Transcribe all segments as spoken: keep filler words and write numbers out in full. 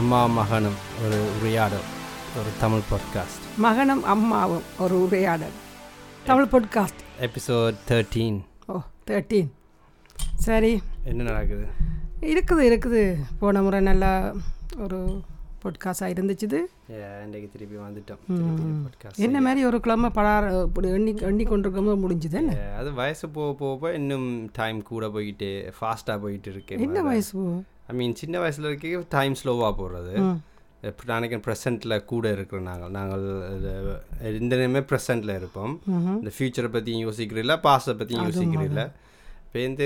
அம்மா மகனும் ஒரு உரையாடல், ஒரு தமிழ் பாட்காஸ்ட். மகனும் அம்மாவும் ஒரு உரையாடல் தமிழ் பாட்காஸ்ட் எபிசோட் தேர்ட்டீன். ஓ தேர்ட்டீன். சரி, என்ன நடக்குது? இருக்குது இருக்குது போன முறை நல்லா ஒரு பாட்காஸ்டாக இருந்துச்சுது. இன்றைக்கு திருப்பி வந்துட்டோம். என்ன மாதிரி ஒரு கிளம்ப படார் எண்ணி எண்ணி கொண்டிருக்கோம் முடிஞ்சுது. என்ன அது வயசு போக போக இன்னும் டைம் கூட போய்கிட்டு ஃபாஸ்ட்டாக போய்கிட்டு இருக்கேன். என்ன வயசு? ஐ மீன் சின்ன வயசில் இருக்க டைம் ஸ்லோவாக போடுறது. இப்போ நாளைக்கு ப்ரெசென்ட்டில் கூட இருக்கிறோம். நாங்கள் நாங்கள் இந்த நேரமே ப்ரெசென்ட்டில் இருப்போம். இந்த ஃப்யூச்சரை பற்றியும் யோசிக்கிறதில்ல, பாஸ்ட்டை பற்றியும் யோசிக்கிறதில்ல. இப்போ எந்த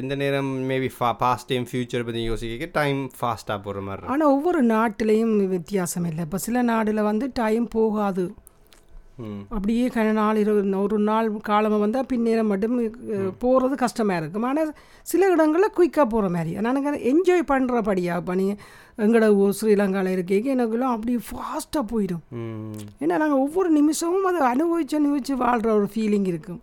எந்த நேரம் மேபி ஃபா பாஸ்ட் டைம் ஃப்யூச்சர் பற்றி யோசிக்க டைம் ஃபாஸ்ட்டாக போகிற மாதிரி. ஆனால் ஒவ்வொரு நாட்டிலையும் வித்தியாசம் இல்லை. இப்போ சில நாடில் வந்து டைம் போகாது, அப்படியே கன நாள் இரு ஒரு நாள் காலமாக வந்தால் பின்னேரம் மட்டும் போகிறது கஷ்டமாக இருக்கும். ஆனால் சில இடங்களில் குயிக்காக போகிற மாதிரி நாங்கள் என்ஜாய் பண்ணுறபடியா. இப்போ நீங்கள் எங்களோட ஸ்ரீலங்காவில் இருக்கீங்க, எனக்குலாம் அப்படி ஃபாஸ்ட்டாக போயிடும். ஏன்னா நாங்கள் ஒவ்வொரு நிமிஷமும் அதை அனுபவிச்சு அனுபவிச்சு வாழ்கிற ஒரு ஃபீலிங் இருக்கும்.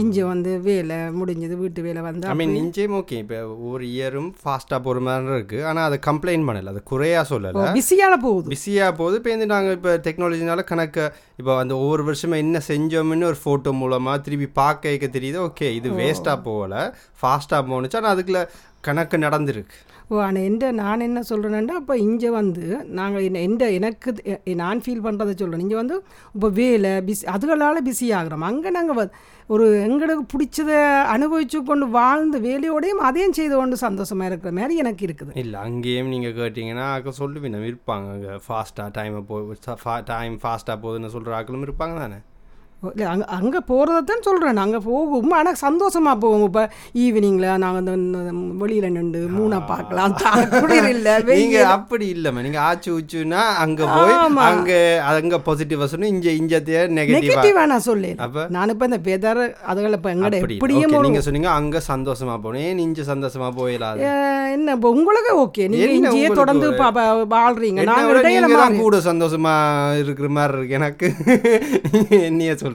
இஞ்சி வந்து வேலை முடிஞ்சது, வீட்டு வேலை வந்து ஐ மீன் இஞ்சியும் ஓகே. இப்போ ஒவ்வொரு இயரும் ஃபாஸ்ட்டாக போகிற மாதிரி இருக்குது. ஆனால் அதை கம்ப்ளைண்ட் பண்ணலை, அது குறையாக சொல்லலை. பிஸியாக போகுது பிஸியாக போகுது இப்போ வந்து நாங்கள் இப்போ டெக்னாலஜினால கணக்கு இப்போ அந்த ஒவ்வொரு வருஷமும் என்ன செஞ்சோம்னு ஒரு ஃபோட்டோ மூலமாக திருப்பி பார்க்க தெரியுது. ஓகே, இது வேஸ்ட்டாக போகலை, ஃபாஸ்ட்டாக போணுச்சு. ஆனால் அதுக்குள்ளே கணக்கு நடந்துருக்கு. ஓ ஆனால் எந்த நான் என்ன சொல்கிறேன்னா இப்போ இங்கே வந்து நாங்கள் என்ன எந்த எனக்கு நான் ஃபீல் பண்ணுறதை சொல்கிறேன். இங்கே வந்து இப்போ வேலை பிஸி, அதுகளால் பிஸி ஆகிறோம். அங்கே நாங்கள் ஒரு எங்களுக்கு பிடிச்சதை அனுபவிச்சு கொண்டு வாழ்ந்து வேலையோடையும் அதையும் செய்து கொண்டு சந்தோஷமாக இருக்கிற மாதிரி எனக்கு இருக்குது. இல்லை அங்கேயும் நீங்கள் கேட்டிங்கன்னா அங்கே சொல்லுவீங்க இருப்பாங்க. அங்கே ஃபாஸ்ட்டாக டைமை போ டைம் ஃபாஸ்ட்டாக போகுதுன்னு சொல்கிற ஆக்களும் இருப்பாங்க தானே. இல்லை அங்கே அங்கே போகிறத தான் சொல்கிறேன். நாங்கள் போகும், ஆனால் சந்தோஷமாக போவோம். இப்போ ஈவினிங்கில் நாங்கள் வெளியில் நின்று மூணாக பார்க்கலாம். இல்லை நீங்கள் அப்படி இல்லைம்மா, நீங்கள் ஆச்சு ஊச்சுன்னா அங்கே போய் அங்கே அங்கே பாசிட்டிவாக சொல்லணும். இங்கே இங்கே நெகட்டிவாக நான் சொல்லேன். அப்போ நான் இப்போ இந்த வெதர் அதுகளை இப்போ எங்கள்கிட்ட எப்படியும் நீங்கள் சொன்னீங்க அங்கே சந்தோஷமாக போகணும். ஏன் இங்கே சந்தோஷமாக போயிடாது? என்ன இப்போ உங்களுக்கு ஓகே, நீங்கள் இங்கேயே தொடர்ந்து வாழ்கிறீங்க. நான் கூட சந்தோஷமாக இருக்கிற மாதிரி இருக்கு எனக்கு. என்னையே சொல்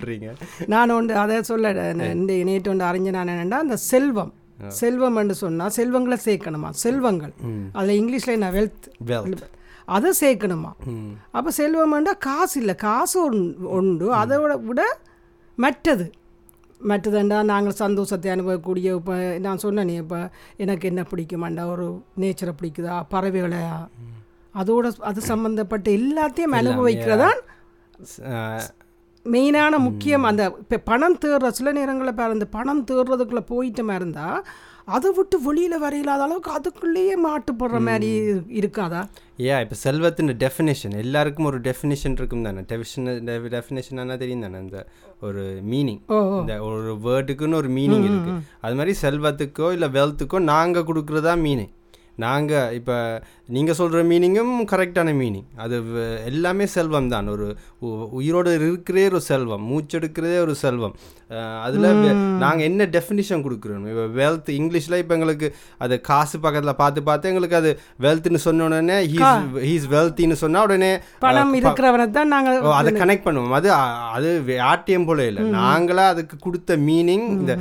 நான் ஒன்று அதை சொல்ல இந்த நேற்று ஒன்று அறிஞ்ச நான் என்னென்னா அந்த செல்வம் செல்வம் என்று சொன்னால் செல்வங்களை சேர்க்கணுமா, செல்வங்கள் அதில் இங்கிலீஷில் என்ன வெல்த் அதை சேர்க்கணுமா. அப்போ செல்வம்ன்றா காசு இல்லை, காசு ஒன்று அதை விட மற்றது மற்றதுண்டா நாங்கள் சந்தோஷத்தை அனுபவக்கூடிய. இப்போ நான் சொன்னேன், இப்போ எனக்கு என்ன பிடிக்குமாண்டா, ஒரு நேச்சரை பிடிக்குதா, பறவைகளையா, அதோட அது சம்மந்தப்பட்ட எல்லாத்தையும் அனுபவிக்கிறதான் மெயினான முக்கியம். அந்த இப்போ பணம் தேடுற சில நேரங்களில் இப்போ அந்த பணம் தேடுறதுக்குள்ளே போயிட்டோமா இருந்தால் அதை விட்டு வெளியில் வர இல்லாத அளவுக்கு அதுக்குள்ளேயே மாட்டுப்படுற மாதிரி இருக்காதா? ஏன் இப்போ செல்வத்தின் டெஃபினேஷன் எல்லாருக்கும் ஒரு டெஃபினேஷன் இருக்கும் தானே. டெஃபினேஷன் ஆனால் தெரியும் தானே, அந்த ஒரு மீனிங், இந்த ஒரு வேர்டுக்குன்னு ஒரு மீனிங் இருக்குது. அது மாதிரி செல்வத்துக்கோ இல்லை வெல்த்துக்கோ நாங்கள் கொடுக்குறதா மீனிங். நாங்கள் இப்போ நீங்கள் சொல்கிற மீனிங்கும் கரெக்டான மீனிங். அது எல்லாமே செல்வம் தான். ஒரு உயிரோடு இருக்கிறே ஒரு செல்வம், மூச்செடுக்கிறதே ஒரு செல்வம். அதில் நாங்கள் என்ன டெஃபினிஷன் கொடுக்குறோம்? இப்போ வெல்த் இங்கிலீஷில் இப்போ எங்களுக்கு அது காசு பக்கத்தில் பார்த்து பார்த்து எங்களுக்கு அது வெல்த்னு சொன்ன உடனே ஹீஸ் ஹீஸ் வெல்த்தின்னு சொன்னால் உடனே பணம் இருக்கிறவரை தான் நாங்கள் அதை கனெக்ட் பண்ணுவோம். அது அது ஆட்டியம் போல இல்லை, நாங்களாக அதுக்கு கொடுத்த மீனிங், இந்த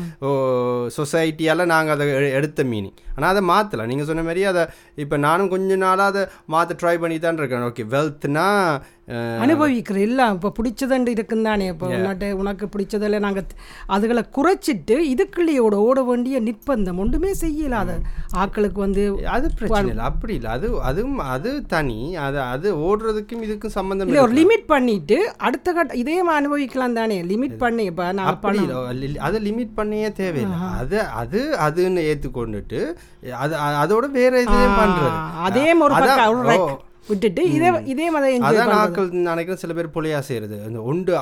சொசைட்டியால் நாங்கள் அதை எடுத்த மீனிங். ஆனால் அதை மாற்றலை. நீங்கள் சொன்ன மாதிரி அதை இப்போ நானும் கொஞ்சம் நாளாக அதை மாற்ற ட்ரை பண்ணி தான் இருக்கேன். ஓகே, வெல்த்னா அனுபவிக்கிற இல்லை, இப்போ பிடிச்சதுண்டு இருக்குந்தானே. இப்போ உன்னாட்ட உனக்கு பிடிச்சதில் நாங்கள் அதுகளை குறைச்சிட்டு இதுக்குள்ளையோட ஓட வேண்டிய நிர்பந்தம் ஒன்றுமே செய்யலை. அது ஆக்களுக்கு வந்து அது பிரச்சனை இல்லை, அப்படி இல்லை. அது அதுவும் அது தனி, அது அது ஓடுறதுக்கும் இதுக்கும் சம்மந்தம் இல்லை. ஒரு லிமிட் பண்ணிட்டு அடுத்த கட்ட இதே அனுபவிக்கலாம் தானே. லிமிட் பண்ணி இப்போ நான் பண்ணி அதை லிமிட் பண்ணியே தேவையில்லை. அது அது அதுன்னு ஏற்றுக்கொண்டுட்டு அது அதோட வேற இதே பண்ணுறது அதே மாதிரி விட்டுட்டு இதே இதே மாதிரி அதான் நாக்கள் நினைக்கிறேன். சில பேர் பொழையா செய்யறது அந்த ஒன்று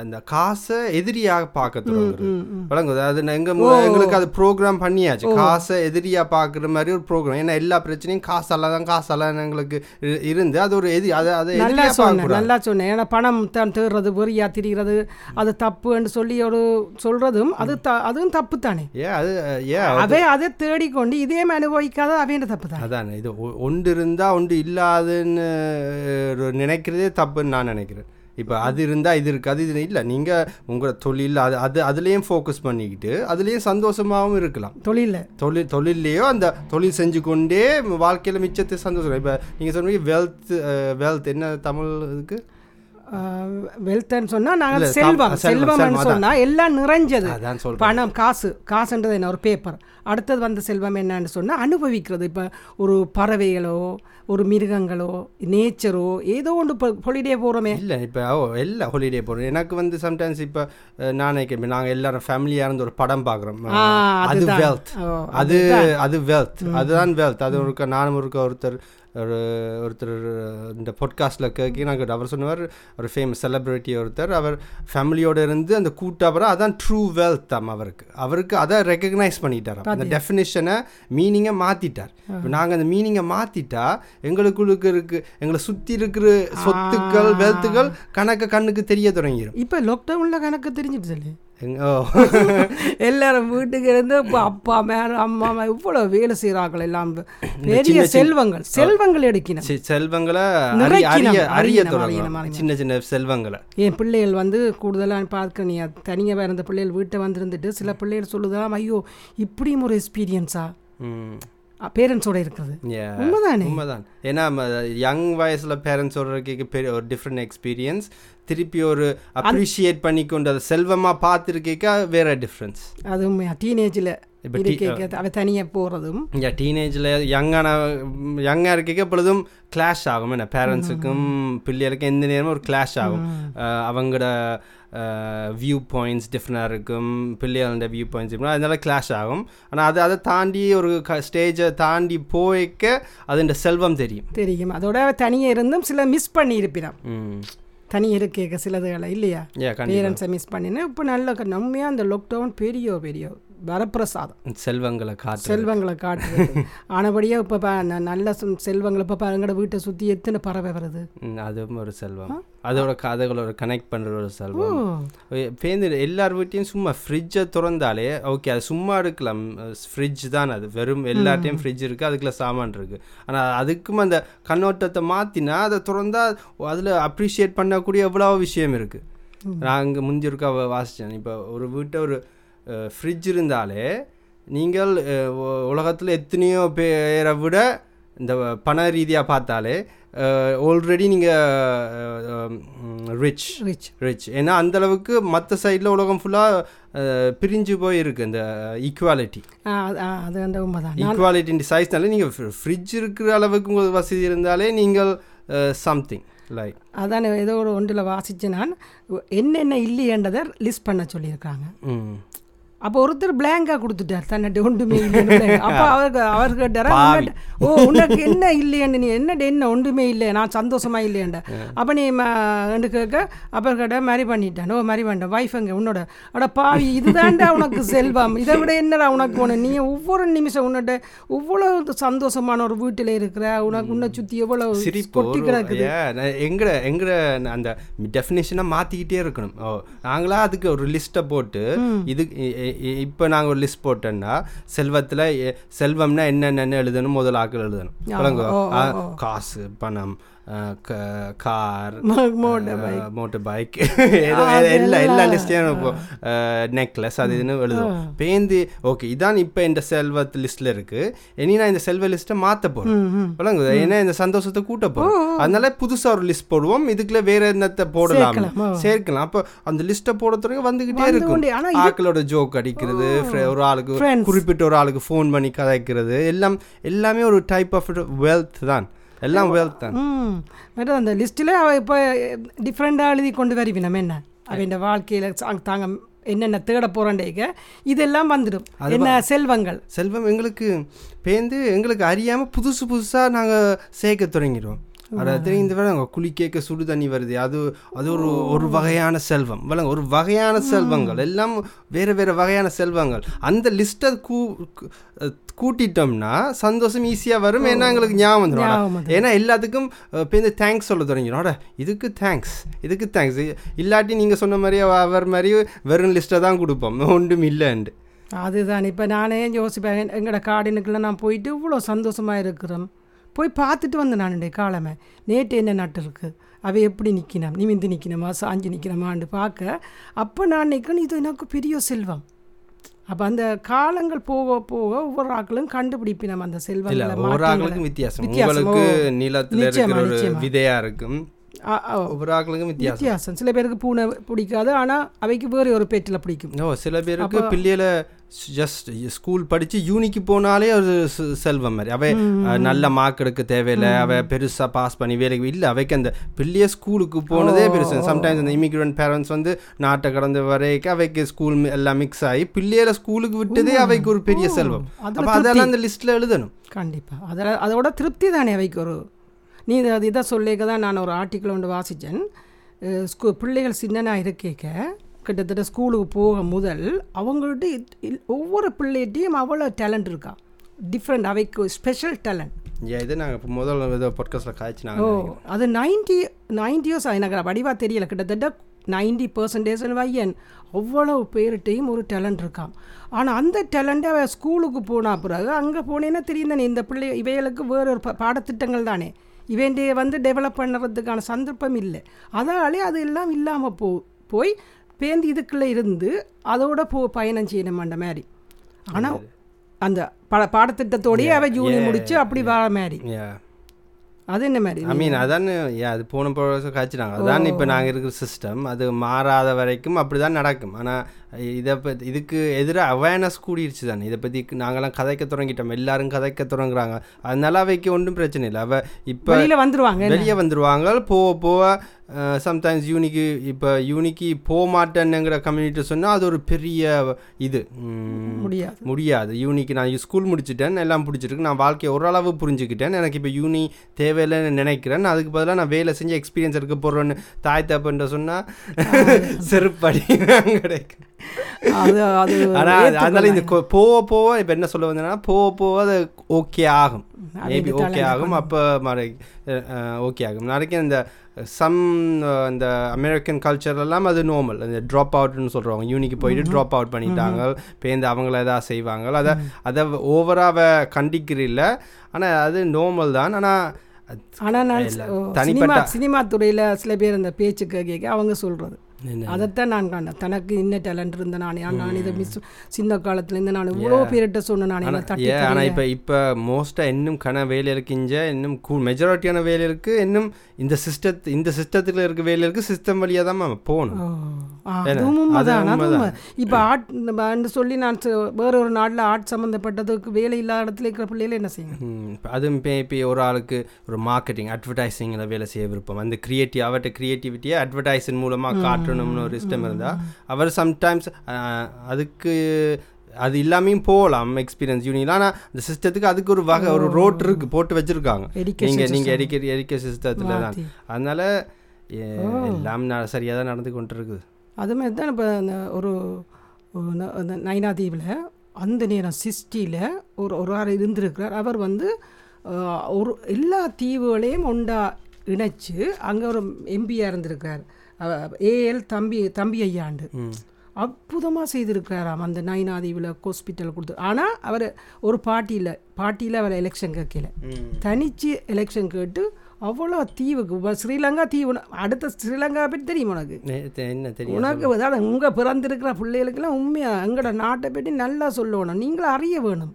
அந்த காசை எதிரியாக பார்க்க தொடங்குறது வழங்குது. அது எங்கள் எங்களுக்கு அது ப்ரோக்ராம் பண்ணியாச்சு, காசை எதிரியாக பார்க்குற மாதிரி ஒரு ப்ரோக்ராம். ஏன்னா எல்லா பிரச்சனையும் காசால தான் காசாலான்னு எங்களுக்கு இருந்து அது ஒரு எதிரி. அதை அதை நல்லா சொன்னேன் நல்லா சொன்னேன் ஏன்னா பணம் தான் தேடுறது, பொறியா திரிகிறது, அது தப்புன்னு சொல்லி ஒரு சொல்கிறதும் அது த அதுவும் தப்பு தானே. ஏ அது ஏ அதை அதை தேடிக்கொண்டு இதே அனுபவிக்காத அவன் தப்பு தான். அதானே, இது ஒன்று இருந்தால் ஒன்று இல்லாத நினைக்கிறதே தப்புன்னு நான் நினைக்கிறேன். இப்போ அது இருந்தால் இது இருக்காது, இது இல்லை. நீங்கள் உங்கள் தொழில் அது அது அதுலேயும் ஃபோக்கஸ் பண்ணிக்கிட்டு அதுலேயும் சந்தோஷமாகவும் இருக்கலாம். தொழிலில் தொழில் தொழில்லையோ அந்த தொழில் செஞ்சு கொண்டே வாழ்க்கையில் மிச்சத்தை சந்தோஷம். இப்போ நீங்கள் சொன்னீங்க வெல்த் வெல்த் என்ன தமிழ் இதுக்கு வெல்த்ன்னு சொன்னால் நாங்கள் செல்வம் செல்வம்னு சொன்னால் எல்லாம் நிறைஞ்சது. பணம் காசு காசுன்றது என்ன ஒரு பேப்பர். அடுத்தது வந்து செல்வம் என்னன்னு சொன்னால் அனுபவிக்கிறது. இப்போ ஒரு பறவைகளோ ஒரு மிருகங்களோ நேச்சரோ ஏதோ ஒன்று இப்போ ஹாலிடே போகிறோமே இல்லை இப்போ ஓ எல்லாம் ஹாலிடே போகிறோம். எனக்கு வந்து சம்டைம்ஸ் இப்போ நானே கேட்பேன், நாங்கள் எல்லாரும் ஃபேமிலியாக இருந்து ஒரு படம் பார்க்குறோம், அது வெல்த், அது அது வெல்த், அதுதான் வெல்த். அது ஒரு நானும் இருக்க ஒருத்தர் ஒரு ஒருத்தர் இந்த பாட்காஸ்ட்டில் கேட்க நாங்கள் அவர் சொன்னவர், ஒரு ஃபேமஸ் செலிப்ரிட்டி ஒருத்தர், அவர் ஃபேமிலியோடு இருந்து அந்த கூட்டாப்புறம் அதான் ட்ரூ வெல்த் தான் அவருக்கு. அவருக்கு அதை ரெக்கக்னைஸ் பண்ணிட்டார், அந்த டெஃபினேஷனை மீனிங்கை மாற்றிட்டார். இப்போ நாங்கள் அந்த மீனிங்கை மாற்றிட்டா எங்களுக்குள்ளுக்கு இருக்கு எங்களை சுற்றி இருக்கிற சொத்துக்கள் வெல்த்துகள் கணக்கு கண்ணுக்கு தெரிய தொடங்கிடும். இப்போ லாக்டவுனில் கணக்கு தெரிஞ்சிட்டு சொல்லி எல்லாரும் வீட்டுக்கு இருந்து அப்பா மேல அம்மா இவ்வளவு வேலை செய்யறாங்க, எல்லாம் பெரிய செல்வங்கள் செல்வங்கள் எடுக்கணும். செல்வங்களை சின்ன சின்ன செல்வங்களை என் பிள்ளைகள் வந்து கூடுதலாக பார்க்க நீ தனியாக இருந்த பிள்ளைகள் வீட்டை வந்துருந்துட்டு சில பிள்ளைகள் சொல்லுதான், ஐயோ இப்படியும் ஒரு எக்ஸ்பீரியன்ஸா பேரண்ட்ஸோட இருக்கிறது. உண்மைதானே உண்மைதான். ஏன்னா யங் வயசுல பேரண்ட்ஸோட இருக்க ஒரு டிஃப்ரெண்ட் எக்ஸ்பீரியன்ஸ், திருப்பி ஒரு அப்ரிஷியேட் பண்ணி கொண்டு அதை செல்வமா பார்த்துருக்கா வேற டிஃப்ரென்ஸ். அதுவும் டீனேஜில் அவ தனியாக போகிறதும் டீனேஜில் யங்கான யங்காக இருக்க எப்பொழுதும் கிளாஷ் ஆகும். என்ன பேரண்ட்ஸுக்கும் பிள்ளைகளுக்கும் எந்த நேரமும் ஒரு கிளாஷ் ஆகும். அவங்களோட வியூ பாயிண்ட்ஸ் டிஃப்ரெண்டாக இருக்கும், பிள்ளைகளோட வியூ பாயிண்ட்ஸ் டிஃப்ரெண்டாக, அதனால கிளாஷ் ஆகும். ஆனால் அது அதை தாண்டி ஒரு ஸ்டேஜை தாண்டி போய்க்க அதுன்ற செல்வம் தெரியும் தெரியும் அதோட தனியாக இருந்தும் சில மிஸ் பண்ணி இருப்பினா தனியாக இருக்க சிலதுகளை இல்லையா, பேரண்ட்ஸை மிஸ் பண்ணினா. இப்போ நல்ல நம்மையாக அந்த லாக்டவுன் பெரிய பெரிய வரப்பிரசாதம் செல்வங்களை காட்டு செல்வங்களை காட்டு ஆனபடியாக இப்போ நல்ல செல்வங்களை இப்போ எங்களோட வீட்டை சுற்றி எத்தனை பறவை வருது, அதுவும் ஒரு செல்வம். அதோட கதைகளோட கனெக்ட் பண்ணுற ஒரு செல்வம். பேருந்து எல்லார் வீட்டையும் சும்மா ஃப்ரிட்ஜை திறந்தாலே ஓகே அது சும்மா இருக்கலாம், ஃப்ரிட்ஜ் தான் அது, வெறும் எல்லார்ட்டையும் ஃப்ரிட்ஜ் இருக்குது, அதுக்குள்ள சாமான் இருக்குது. ஆனால் அதுக்கும் அந்த கண்ணோட்டத்தை மாற்றினா அதை திறந்தா அதில் அப்ரிஷியேட் பண்ணக்கூடிய எவ்வளோ விஷயம் இருக்குது. நான் அங்கே முந்திருக்கா வாசித்தேன், இப்போ ஒரு வீட்டை ஒரு ஃப்ரிட்ஜ் இருந்தாலே நீங்கள் உலகத்தில் எத்தனையோ பேரை விட இந்த பண ரீதியாக பார்த்தாலே ஆல்ரெடி நீங்கள் ரிச் ரிச் ரிச் ஏன்னா அந்தளவுக்கு மற்ற சைடில் உலகம் ஃபுல்லாக பிரிஞ்சு போயிருக்கு இந்த ஈக்குவாலிட்டி. அது அந்த ஈக்குவாலிட்டி சைஸ்னாலே நீங்கள் ஃப்ரிட்ஜ் இருக்கிற அளவுக்கு உங்களுக்கு வசதி இருந்தாலே நீங்கள் சம்திங் லைக். அதான் ஏதோ ஒரு ஒன்றில் வாசித்து நான் என்னென்ன இல்லைன்றதை லிஸ்ட் பண்ண சொல்லியிருக்காங்க. அப்போ ஒருத்தர் பிளாங்கா கொடுத்துட்டார் தன்னிட்ட ஒன்றுமே இல்லை. அப்போ அவருக்கு அவர் கேட்டார், ஓ உனக்கு என்ன இல்லையாண்டு நீ என்னட்ட என்ன ஒன்றுமே இல்லை, நான் சந்தோஷமா இல்லையாண்ட. அப்போ நீ ரெண்டு கேட்க அப்போ கேட்ட மாதிரி பண்ணிட்டான். ஓ மாதிரி வேண்டாம் வைஃப் அங்கே உன்னோட அட பாவி இதுதான்டா உனக்கு செல்வம், இதை விட என்னடா உனக்கு போகணும், நீ ஒவ்வொரு நிமிஷம் உன்னட்ட இவ்வளோ சந்தோஷமான ஒரு வீட்டில் இருக்கிற உனக்கு உன்னை சுற்றி எவ்வளோ கிடக்குது. எங்கட எங்கட அந்த டெஃபினேஷனை மாற்றிக்கிட்டே இருக்கணும். ஓ நாங்களா அதுக்கு ஒரு லிஸ்ட்டை போட்டு இது இப்போ நாங்கள் ஒரு லிஸ்ட் போட்டோம்னா செல்வத்தில் செல்வம்னா என்னென்னு எழுதணும், முதல் ஆக்கள் எழுதணும், காசு பணம் கார் மோட்டர் பைக் எல்லா எல்லா லிஸ்ட்டையும் இருக்கும், நெக்லஸ் அது இதுன்னு எழுதுவோம். பேந்து ஓகே இதான் இப்போ இந்த செல்வத்து லிஸ்ட்டில் இருக்குது, இனி நான் இந்த செல்வ லிஸ்ட்டை மாற்ற போகிறேன், ஏன்னா இந்த சந்தோஷத்தை கூட்ட போகிறோம், அதனால புதுசாக ஒரு லிஸ்ட் போடுவோம், இதுக்குள்ள வேற என்னத்தை போடலாம் சேர்க்கலாம். அப்போ அந்த லிஸ்ட்டை போடுறதுக்கு வந்துக்கிட்டே இருக்கும். ஆக்களோட ஜோக் அடிக்கிறது, ஒரு ஆளுக்கு குறிப்பிட்ட ஒரு ஆளுக்கு ஃபோன் பண்ணி கதைக்கிறது, எல்லாம் எல்லாமே ஒரு டைப் ஆஃப் வெல்த் தான், எல்லாம் வெல்த் தான். ம் மேடம் அந்த லிஸ்ட்டில் அவள் இப்போ டிஃப்ரெண்டாக எழுதி கொண்டு வருவி நம்ம என்ன அவன் வாழ்க்கையில் தாங்க என்னென்ன தேட போகிறேன்டேக்க இதெல்லாம் வந்துடும். என்ன செல்வங்கள் செல்வம் எங்களுக்கு பேர்ந்து எங்களுக்கு அறியாமல் புதுசு புதுசாக நாங்கள் சேர்க்க தொடங்கிடுவோம். அதாவது இந்த வேலை குளி கேட்க சுடு தண்ணி வருது, அது அது ஒரு ஒரு வகையான செல்வம். வேலை ஒரு வகையான செல்வங்கள் எல்லாம் வேறு வேறு வகையான செல்வங்கள். அந்த லிஸ்ட்டை கூ கூட்டிட்டோம்னா சந்தோஷம் ஈஸியாக வரும், ஏன்னா எங்களுக்கு ஞாபகம் வந்துடும். ஏன்னா எல்லாத்துக்கும் இப்போ இந்த தேங்க்ஸ் சொல்ல தொடங்கிடும். அட இதுக்கு தேங்க்ஸ் இதுக்கு தேங்க்ஸ் இல்லாட்டி நீங்கள் சொன்ன மாதிரி அவர் மாதிரி வெறும் லிஸ்ட்டை தான் கொடுப்போம், ஒன்றும் இல்லைண்டு. அதுதான் இப்போ நானே யோசிப்பேன், எங்களோட கார்டனுக்குள்ளே நான் போயிட்டு இவ்வளோ சந்தோஷமாக இருக்கிறோம், போய் பார்த்துட்டு வந்தேன் நான். காலமே நேற்று என்ன நட்டு இருக்குது, அவள் எப்படி நிற்கினான், நிமிந்து நிற்கணுமா சாஞ்சி நிற்கணுமான்னு பார்க்க அப்போ நான் நிற்கணும். இது எனக்கு பெரிய செல்வம். அப்போ அந்த காலங்கள் போக போக ஒவ்வொரு ஆக்களும் கண்டுபிடிப்பினம் அந்த செல்வம். ஒவ்வொரு ஆக்களுக்கும் வித்தியாசம் வித்தியாசம் நிலத்தில் விதையாக இருக்கும். ஒவ்வொரு ஆக்களுக்கும் வித்தியாசம். சில பேருக்கு பூனை பிடிக்காது, ஆனால் அவைக்கு வேறு ஒரு பேட்டில் பிடிக்கும். ஓ, சில பேருக்கு பிள்ளையில ஜஸ்ட் ஸ்கூல் படித்து யூனிக்கு போனாலே ஒரு செல்வம் மாதிரி. அவை நல்ல மார்க் எடுக்க தேவையில்லை, அவை பெருசாக பாஸ் பண்ணி வேலைக்கு இல்லை. அவைக்கு அந்த பிள்ளைய ஸ்கூலுக்கு போனதே பெருசு. சம்டைம்ஸ் அந்த இமிக்ரெண்ட் பேரண்ட்ஸ் வந்து நாட்டை கடந்த வரைக்கும் அவைக்கு ஸ்கூல் எல்லாம் மிக்ஸ் ஆகி பிள்ளையில ஸ்கூலுக்கு விட்டதே அவைக்கு ஒரு பெரிய செல்வம். அப்போ அதெல்லாம் அந்த லிஸ்ட்டில் எழுதணும் கண்டிப்பாக. அதில் அதோட திருப்தி தானே அவைக்கு ஒரு. நீ அது இதை சொல்லிக்க தான் நான் ஒரு ஆர்டிக்கிள் ஒன்று வாசித்தேன். ஸ்கூ பிள்ளைகள் சின்னனாக இருக்க கிட்டத்தட்ட ஸ்கூலுக்கு போக முதல் அவங்கள்ட்ட ஒவ்வொரு பிள்ளைகிட்டையும் அவ்வளோ டேலண்ட் இருக்கா, டிஃப்ரெண்ட், அவைக்கு ஸ்பெஷல் டேலண்ட். இது நாங்கள் முதல்ல பாட்காஸ்ட்டில் காய்ச்சினா ஓ அது நைன்டி நைன்டியோஸ் எனக்கு வடிவாக தெரியலை, கிட்டத்தட்ட நைன்டி பர்சன்டேஜ் வையன் அவ்வளோ பேர்கிட்டையும் ஒரு டேலண்ட் இருக்கான். ஆனால் அந்த டேலண்ட்டை அவன் ஸ்கூலுக்கு போனால் பிறகு அங்கே போனேன்னா தெரியும் தானே இந்த பிள்ளை இவைகளுக்கு வேறொரு பாடத்திட்டங்கள் தானே, இவன்டே வந்து டெவலப் பண்ணுறதுக்கான சந்தர்ப்பம் இல்லை. அதாலே அது எல்லாம் இல்லாமல் போ போய் பேந்து இதுக்குள்ளே இருந்து அதோட போ பயணம் செய்யணுமாண்ட மாதிரி. ஆனால் அந்த பா பாடத்திட்டத்தோடையே அவள் ஜூனி முடிச்சு அப்படி வர மாதிரி. அது என்ன மாதிரி ஐ மீன் அதானு அது போன வருஷம் காய்ச்சிட்டாங்க. அதான் இப்போ நாங்கள் இருக்கிற சிஸ்டம் அது மாறாத வரைக்கும் அப்படி தான் நடக்கும். ஆனால் இதை பற்றி இதுக்கு எதிராக அவேர்னஸ் கூடிருச்சு தானே. இதை பற்றி நாங்களாம் கதைக்க தொடங்கிட்டோம், எல்லாரும் கதைக்க தொடங்குறாங்க. அதனால அவைக்கு ஒன்றும் பிரச்சனை இல்லை. அவள் இப்போ வெளியே வந்துடுவாங்க வெளியே வந்துடுவாங்க போக போக. சம்டைம்ஸ் யூனிக்கு இப்போ யூனிக்கு போக மாட்டேன்னுங்கிற கம்யூனிட்டி சொன்னால் அது ஒரு பெரிய இது முடியாது முடியாது யூனிக்கு நான் ஸ்கூல் முடிச்சுட்டேன், எல்லாம் பிடிச்சிருக்கு, நான் வாழ்க்கையை ஓரளவு புரிஞ்சுக்கிட்டேன், எனக்கு இப்போ யூனி தேவையில்லைன்னு நினைக்கிறேன், அதுக்கு பதிலாக நான் வேலை செஞ்சு எக்ஸ்பீரியன்ஸ் இருக்க போகிறேன்னு தாய் தாப்பன்ற சொன்னால் செருப்படி கிடைக்கும். ஆனால் அதனால இந்த போக போக இப்போ என்ன சொல்ல வந்தேன்னா போக போக அது ஓகே ஆகும், மேபி ஓகே ஆகும். அப்போ ஓகே ஆகும் நிறைய இந்த சம் இந்த அமெரிக்கன் கல்ச்சர்லாம் அது நார்மல். அந்த ட்ராப் அவுட்னு சொல்கிறவங்க யூனிக்கு போயிட்டு ட்ராப் அவுட் பண்ணிட்டாங்க, பேருந்து அவங்கள ஏதாவது செய்வாங்க. அதை அதை ஓவராக கண்டிக்கிறதில்ல, ஆனால் அது நார்மல் தான். ஆனால் ஆனால் நான் தனிப்பட்ட சினிமா துறையில் சில பேர் அந்த பேச்சுக்கு கேட்க அவங்க சொல்கிறது அதைத்தான் நான் கண்டேன். தனக்கு என்ன டேலண்ட் இருந்த நானே நான் இதை மிஸ் சின்ன காலத்துலேருந்து நான் இவ்வளோ பேர்கிட்ட சொன்னேன் நானே தட்டி. ஆனால் இப்போ இப்போ மோஸ்ட்டாக இன்னும் கன வேலையிலுக்கு இஞ்ச இன்னும் கூ மெஜாரிட்டியான வேலையிலுக்கு இன்னும் இந்த சிஸ்டத்து இந்த சிஸ்டத்தில் இருக்க வேலையிலுக்கு சிஸ்டம் வழியாக தான் போகணும். அதுவும் இப்போ ஆர்ட் சொல்லி நான் வேற ஒரு நாட்டில் ஆர்ட் சம்மந்தப்பட்டதுக்கு வேலை இல்லாத இடத்துல இருக்கிற பிள்ளைகளை என்ன செய்யணும். அதுவும் இப்போ இப்போ ஒரு ஆளுக்கு ஒரு மார்க்கெட்டிங் அட்வர்டைஸிங்கில் வேலை செய்ய விருப்பம், அந்த கிரியேட்டிவ் அவர்கிட்ட கிரியேட்டிவிட்டியை அட்வர்டைஸின் மூலமாக காட்டு ஒரு இஷ்டம் இருந்தால் அவர் சம்டைம்ஸ் அதுக்கு அது இல்லாமையும் போகலாம் எக்ஸ்பீரியன்ஸ் யூனியில். ஆனால் இந்த சிஸ்டத்துக்கு அதுக்கு ஒரு வகை ஒரு ரோட் இருக்கு போட்டு வச்சுருக்காங்க. நீங்கள் நீங்கள் எரிக்க எரிக்க சிஸ்டத்தில் தான் அதனால் எல்லாம் சரியாக தான் நடந்து கொண்டு இருக்குது. அது மாதிரி தான் இப்போ அந்த ஒரு நயனாதீவில் அந்த நேரம் சிஸ்டியில் ஒரு ஒரு ஆறு இருந்திருக்கிறார். அவர் வந்து ஒரு எல்லா தீவுகளையும் ஒன்றா இணைச்சு அங்கே ஒரு எம்பியாக இருந்திருக்கிறார். ஏஎல் தம்பி தம்பி ஐயாண்டு அற்புதமாக செய்திருக்கிறாராம் அந்த நயனாதீவில் ஹாஸ்பிட்டல் கொடுத்து. ஆனால் அவர் ஒரு பாட்டியில் பாட்டியில் அவர் எலெக்ஷன் கேட்கல, தனிச்சு எலெக்ஷன் கேட்டு அவ்வளோ தீவுக்கு ஸ்ரீலங்கா தீவு அடுத்த ஸ்ரீலங்கா பற்றி தெரியும் உனக்கு என்ன தெரியும் உனக்கு அதாவது உங்க பிறந்திருக்கிற பிள்ளைகளுக்கெல்லாம் உண்மையாக எங்களோட நாட்டை பற்றி நல்லா சொல்லணும், நீங்களும் அறிய வேணும்.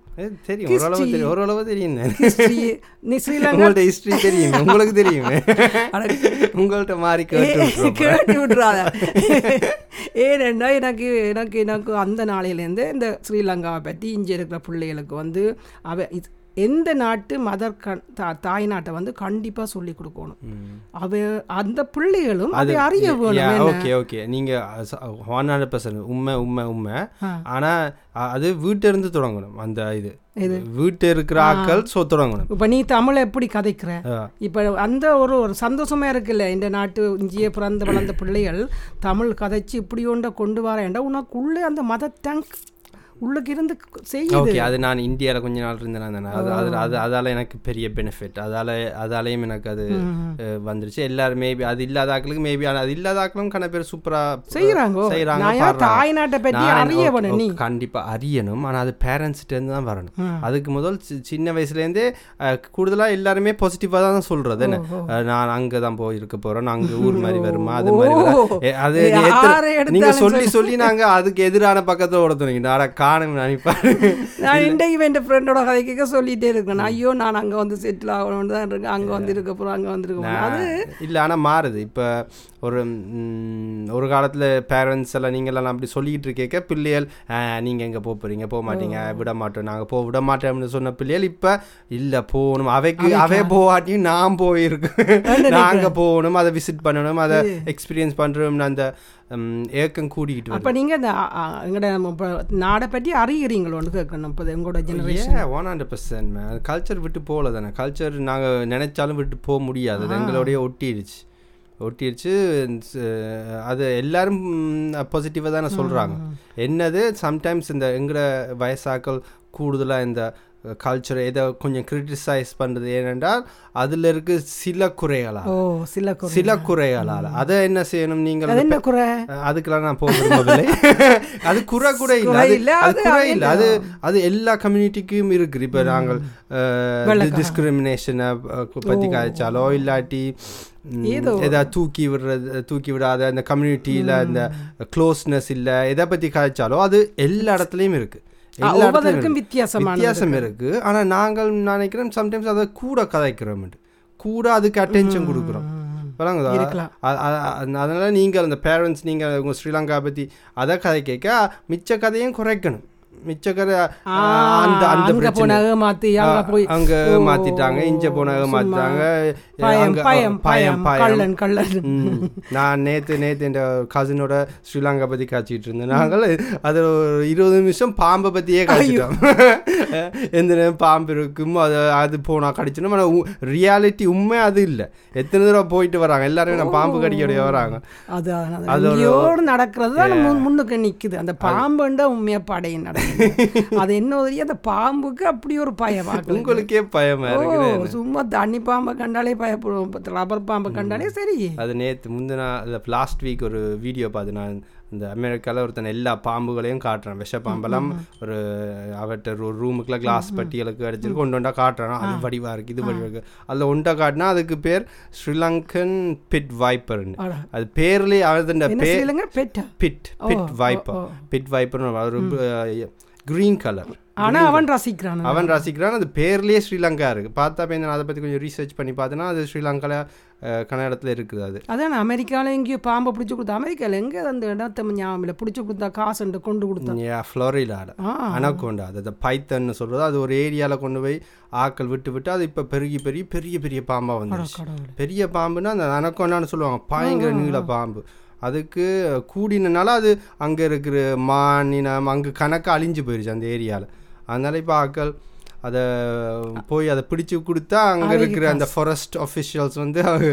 உங்களுக்கு தெரியும் உங்கள்கிட்ட மாறி கேட்டு விட்டுறாங்க. ஏனெண்டா எனக்கு எனக்கு எனக்கு அந்த நாளையிலேருந்து இந்த ஸ்ரீலங்காவை பற்றி இங்கே இருக்கிற பிள்ளைகளுக்கு வந்து அவ எந்த நாட்டு மதர் கண் தா தாய் நாட்டை வந்து கண்டிப்பாக சொல்லி கொடுக்கணும். அவ அந்த பிள்ளைகளும் அதை அறிய வேணும். ஓகே ஓகே நீங்கள் ஹண்ட்ரட் பர்சன்ட் உண்மை உண்மை உண்மை. ஆனால் அது வீட்டிலிருந்து தொடங்கணும். அந்த இது இது வீட்டில் இருக்கிற ஆக்கள் ஸோ தொடங்கணும். இப்போ நீ தமிழை எப்படி கதைக்கிற இப்போ அந்த ஒரு ஒரு சந்தோஷமாக இருக்குல்ல இந்த நாட்டு இஞ்சியே பிறந்த வளர்ந்த பிள்ளைகள் தமிழ் கதைச்சி இப்படி ஒன்றை கொண்டு வரேன்டா உனக்குள்ளே அந்த மதர் டங் உள்ளுக்கு இருந்து செய்ய. ஓகே, அது நான் இந்தியாவில் கொஞ்ச நாள் இருந்தேன், அது அது அது அதால் எனக்கு பெரிய பெனிஃபிட், அதால் அதாலேயும் எனக்கு அது வந்துருச்சு. எல்லாரும் மேபி அது இல்லாத ஆக்களுக்கு மேபி, ஆனால் அது இல்லாத ஆக்களும் கண பேர் சூப்பராக செய்கிறாங்க செய்கிறாங்க. கண்டிப்பாக அறியணும், ஆனால் அது பேரண்ட்ஸ்கிட்டேருந்து தான் வரணும். அதுக்கு முதல் சின்ன வயசுலேருந்தே கூடுதலாக எல்லாருமே பாசிட்டிவாக தான் சொல்கிறது. நான் அங்கே தான் போய் இருக்க போகிறேன், அங்கே ஊர் மாதிரி வருமா அது மாதிரி, அது நீங்கள் சொல்லி சொல்லி நாங்கள் அதுக்கு எதிரான பக்கத்தில் ஓடுத்துறீங்க. ஒரு காலத்துல பேரண்ட்ஸ் எல்லாம் நீங்கெல்லாம் அப்படி சொல்லிட்டு இருக்க பிள்ளைகள், நீங்க எங்க போக போறீங்க, போக மாட்டீங்க, விட மாட்டோம், நாங்க போக விட மாட்டோம் அப்படின்னு சொன்ன பிள்ளைகள் இப்ப இல்ல போகணும், அவைக்கு அவை போவாட்டியும் நான் போயிருக்கேன், நாங்க போகணும், அதை விசிட் பண்ணணும், அதை எக்ஸ்பீரியன்ஸ் பண்றோம், அந்த ஏக்கம் கூடிக்கிட்டு. அப்போ நீங்கள் இந்த எங்களோட இப்போ நாடை பற்றி அறிகிறீங்களோன்னு கேட்கணும். இப்போ எங்களோட ஜெனரேஷன் ஒன் ஹண்ட்ரட் பர்சன்ட் மே அது கல்ச்சர் விட்டு போகல தானே. கல்ச்சர் நாங்கள் நினைச்சாலும் விட்டு போக முடியாது, அது எங்களோடைய ஒட்டிடுச்சு ஒட்டிடுச்சு அது எல்லாரும் பாசிட்டிவாக தானே சொல்கிறாங்க. என்னது சம்டைம்ஸ் இந்த எங்களோட வயசாக்கள் கூடுதலாக இந்த கல்ச்சரை ஏதோ கொஞ்சம் கிரிட்டிசைஸ் பண்ணுறது, ஏனென்றால் அதில் இருக்கு சில குறைகளால் சில சில குறைகளால் அதை என்ன செய்யணும் நீங்கள், அதுக்கெல்லாம் நான் போகவில்லை. அது குறை கூட இல்லை, அது குறை இல்லை, அது அது எல்லா கம்யூனிட்டிக்கும் இருக்குது. இப்போ நாங்கள் டிஸ்கிரிமினேஷனை பற்றி காய்ச்சாலோ இல்லாட்டி ஏதாவது தூக்கி விடுறது தூக்கி விடாத அந்த கம்யூனிட்டியில் அந்த க்ளோஸ்னஸ் இல்லை எதை பற்றி காய்ச்சாலோ அது எல்லா இடத்துலையும் இருக்குது, எல்லாருக்கும் வித்தியாசம் வித்தியாசம் இருக்கு. ஆனா நாங்கள் நினைக்கிறோம் சம்டைம்ஸ் அதை கூட கதைக்கிறோம், கூட அதுக்கு அட்டென்ஷன் கொடுக்குறோம். அதனால நீங்கள் அந்த பேரண்ட்ஸ் நீங்கள் உங்க ஸ்ரீலங்கா பத்தி அதை கதை கேட்க மிச்ச கதையும் குறைக்கணும். மிச்ச கதை அந்த அந்த போனாக மாத்தி அங்க மாத்திட்டாங்க, இஞ்ச போனாக மாத்திட்டாங்க, நான் நேற்று நேற்று என் கசினோட ஸ்ரீலங்கா பற்றி காய்ச்சிட்டு இருந்தேன். நாங்கள் அது ஒரு இருபது நிமிஷம் பாம்பை பற்றியே காய்ச்சிட்டோம், எந்த நேரம் பாம்பு இருக்குமோ அதை அது போனால் கடிச்சிடும். ஆனால் ரியாலிட்டி உண்மை அது இல்லை, எத்தனை தடவை போயிட்டு வராங்க எல்லாருமே, நான் பாம்பு கடிக்கடைய வராங்க, அது அதோடு நடக்கிறது முன்னுக்கு நிற்குது. அந்த பாம்புண்டா உண்மையாக படையும் நடக்குது, அது என்ன அந்த பாம்புக்கு அப்படி ஒரு பயம், உங்களுக்கே பயமா இருக்கு. சும்மா தண்ணி பாம்பை கண்டாலே ரப்பர் பாம்பு கண்டாலே சரி. அது நேற்று முந்தினா லாஸ்ட் வீக் ஒரு வீடியோ பார்த்து, நான் இந்த அமெரிக்காவில் ஒருத்தன் எல்லா பாம்புகளையும் காட்டுறான், விஷ பாம்பெல்லாம் ஒரு அவட்ட ஒரு ரூமுக்குள்ள கிளாஸ் பட்டியலுக்கு அடிச்சிருக்கு, ஒன்று ஒன்றா காட்டுறான், அது வடிவாக இருக்குது இது வடிவாக இருக்குது. அதில் ஒன்றா காட்டினா அதுக்கு பேர் ஸ்ரீலங்கன் பிட் வைப்பர்னு, அது பேர்லேயே அவர்த பேர் pit pit pit viper pit வைப்பர்னு ஒரு கிரீன் கலர். ஆனால் அவன் ரசிக்கிறான் அவன் ரசிக்கிறான் அது பேர்லேயே ஸ்ரீலங்கா இருக்குது. பார்த்தா போய் நான் அதை பற்றி கொஞ்சம் ரீசர்ச் பண்ணி பார்த்தேன்னா அது ஸ்ரீலங்காவில் கன்னடத்தில் இருக்குது. அது அதான் அமெரிக்காவில் எங்கேயும் பாம்பை பிடிச்சி கொடுத்தா, அமெரிக்காவில் எங்கே அந்த இடத்த ஞாபகம் இல்லை, பிடிச்சி கொடுத்தா காசுண்டு கொண்டு கொடுத்தா ஃப்ளோரிடாவில் அனகோண்டா, அது பைத்தன்னு சொல்கிறது, அது ஒரு ஏரியாவில் கொண்டு போய் ஆக்கள் விட்டு விட்டு அது இப்போ பெருகி பெரிய பெரிய பெரிய பாம்பாக வந்துருச்சு. பெரிய பாம்புன்னா அந்த அனகோண்டான்னு சொல்லுவாங்க, பயங்கர நீள பாம்பு. அதுக்கு கூடினால அது அங்கே இருக்கிற மாநிலம் அங்கே கணக்காக அழிஞ்சு போயிடுச்சு அந்த ஏரியாவில். அதனால் இப்போ ஆக்கள் அதை போய் அதை பிடிச்சி கொடுத்தா அங்கே இருக்கிற அந்த ஃபாரஸ்ட் ஆஃபிஷியல்ஸ் வந்து அது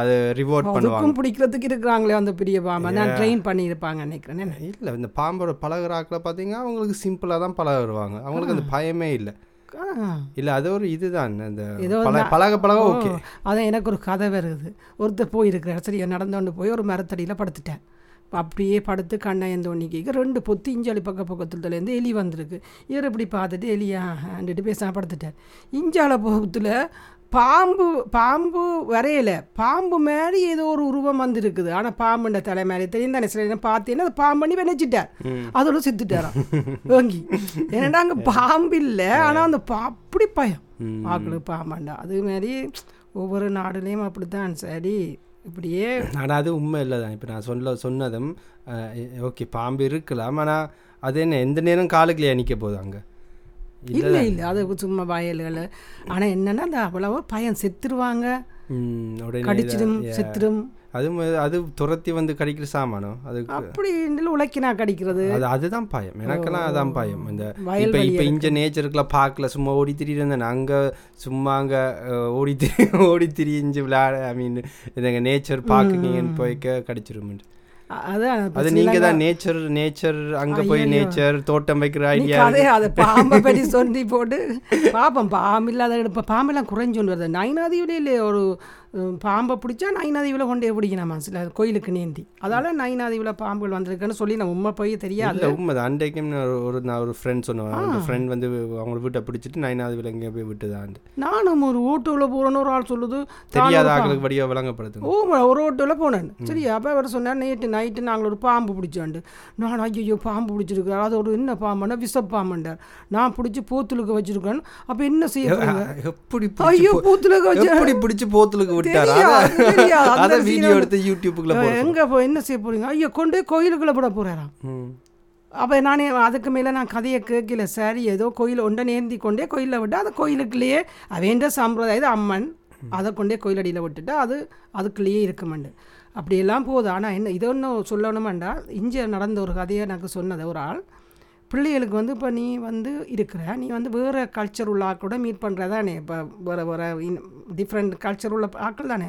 அது ரிவார்ட் பண்ணுவாங்க, பிடிக்கிறதுக்கு இருக்கிறாங்களே அந்த பெரிய பாம்பை நான் ட்ரெயின் பண்ணியிருப்பாங்க நினைக்கிறேன். இல்லை, இந்த பாம்போட பழகிற ஆக்களை பார்த்தீங்கன்னா அவங்களுக்கு சிம்பிளாக தான் பழக வருவாங்க, அவங்களுக்கு அந்த பயமே இல்லை. இல்லை, அது ஒரு இதுதான் இந்த பழக பழக. ஓகே, அதான் எனக்கு ஒரு கதை வருது. ஒருத்தர் போயிருக்கிறேன், சரி நடந்தோண்டு போய் ஒரு மரத்தடியில் படுத்துட்டேன், அப்படியே படுத்து கண்ணை எந்த ஒன்றிக்கு ரெண்டு பொத்து இஞ்சாலி பக்க பக்கத்துலேருந்து எலி வந்திருக்கு. இவர் இப்படி பார்த்துட்டு எலியாண்டுட்டு பேசாமல் படுத்துட்டார். இஞ்சால பக்கத்தில் பாம்பு பாம்பு வரையலை, பாம்பு மாதிரி ஏதோ ஒரு உருவம் வந்துருக்குது, ஆனால் பாம்புண்ட தலை மாதிரி தெரியும் தானே, சில பார்த்தீங்கன்னா அது பாம்பு பண்ணி வினைச்சிட்டார், அதோட செத்துட்டாராம் வாங்கி. ஏன்னா அங்கே பாம்பு இல்லை, ஆனால் அந்த பா அப்படி பயம் ஆக்களுக்கு பாம்பாண்டா. அது மாதிரி ஒவ்வொரு நாடுலேயும் அப்படி தான். சரி, இப்படியே. ஆனால் அது உண்மை இல்லை தான். இப்போ நான் சொல்ல சொன்னதும் ஓகே பாம்பு இருக்கலாம், ஆனால் அது என்ன எந்த நேரம் காலுக்குள்ளே நிற்க போகுது அங்கே? இல்லை இல்லை, அது சும்மா வயல்களை. ஆனால் என்னென்னா அந்த அவ்வளவோ பயம், செத்துருவாங்க, கடிச்சிடும், செத்துடும். அது அது துரத்தி வந்து கடிக்கிற சாமானம், அது அப்படி உழைக்கினா கடிக்கிறது, அது அதுதான் பயம். எனக்கெல்லாம் அதுதான் பயம். இந்த இப்போ இப்போ இஞ்ச நேச்சருக்குலாம் பார்க்கல, சும்மா ஓடி திரியிருந்தேன் அங்கே, சும்மா அங்கே ஓடி திரி ஓடி திரிஞ்சு விளையாட, ஐ மீன் இந்த நேச்சர் பார்க்குங்கன்னு போய்க்க கடிச்சிருமெண்டு. அது நீங்க தான் நேச்சர் நேச்சர் அங்க போய் நேச்சர் தோட்டம் வைக்கிற ஐடியா. அதே அதை பாம்பை பற்றி சொல்லி போட்டு பார்ப்போம். பாம்பு இல்லாத இப்போ பாம்பெல்லாம் குறைஞ்சொன்று வருது. நைனாதீவிலே ஒரு பாம்பை பிடிச்சா நைனாதீவில் கொண்டே பிடிக்கணுமா சில கோயிலுக்கு நீந்தி, அதால நைனாதீவில் பாம்புகள் வந்திருக்குன்னு சொல்லி நான் உண்மை போய் தெரியாது. உண்மை தான். அன்றைக்கும் ஒரு நான் ஒரு ஃப்ரெண்ட் சொன்னேன், அந்த ஃப்ரெண்ட் வந்து அவங்க வீட்டை பிடிச்சிட்டு நைனாதீவில் எங்கேயோ போய் விட்டுதான். நானும் ஒரு ஓட்டோவில் போகிறேன்னு ஒரு ஆள் சொல்லுது, தெரியாத ஆக்களுக்கு வடிவா விளங்கப்படுது. ஓ ஒரு ஓட்டோவில் போனேன். சரி, அப்போ அவர் சொன்னார் நேற்று நைட்டு நாங்கள் ஒரு பாம்பு பிடிச்சாண்டு. நான் ஐயோ பாம்பு பிடிச்சிருக்கு, அதாவது ஒரு என்ன பாம்புன்னா விசப்பாம்பண்டார். நான் பிடிச்சி போத்துலுக்கு வச்சிருக்கேன். அப்போ என்ன செய்ய எப்படி ஐயோ போத்துலுக்கு வச்சு எப்படி பிடிச்சி போத்துலுக்கு விட்டார் அதை வீடியோ எடுத்து யூடியூப்புக்குள்ள எங்கே போய் என்ன செய்ய போறீங்க? ஐயோ கொண்டு கோயிலுக்குள்ளே போட போகிறாராம். அப்போ நானே அதுக்கு மேலே நான் கதையை கேட்கல. சரி, ஏதோ கோயில் ஒன்றை நேர்த்தி கொண்டே கோயிலில் விட்டால் அது கோயிலுக்குள்ளேயே வேண்ட சம்பிரதாயம் இது அம்மன், அதை கொண்டே கோயிலடியில் விட்டுட்டு அது அதுக்குள்ளேயே இருக்குமெண்டு அப்படியெல்லாம் போகுது. ஆனால் என்ன இதை ஒன்றும் சொல்லணுமெண்டா, இங்கே நடந்த ஒரு கதையை எனக்கு சொன்னது ஒரு ஆள். பிள்ளைகளுக்கு வந்து இப்போ நீ வந்து இருக்கிற நீ வந்து வேறு கல்ச்சர் உள்ள ஆக்களோட மீட் பண்ணுறதானே, இப்போ வேறு வேறு டிஃப்ரெண்ட் கல்ச்சர் உள்ள ஆக்கள் தானே,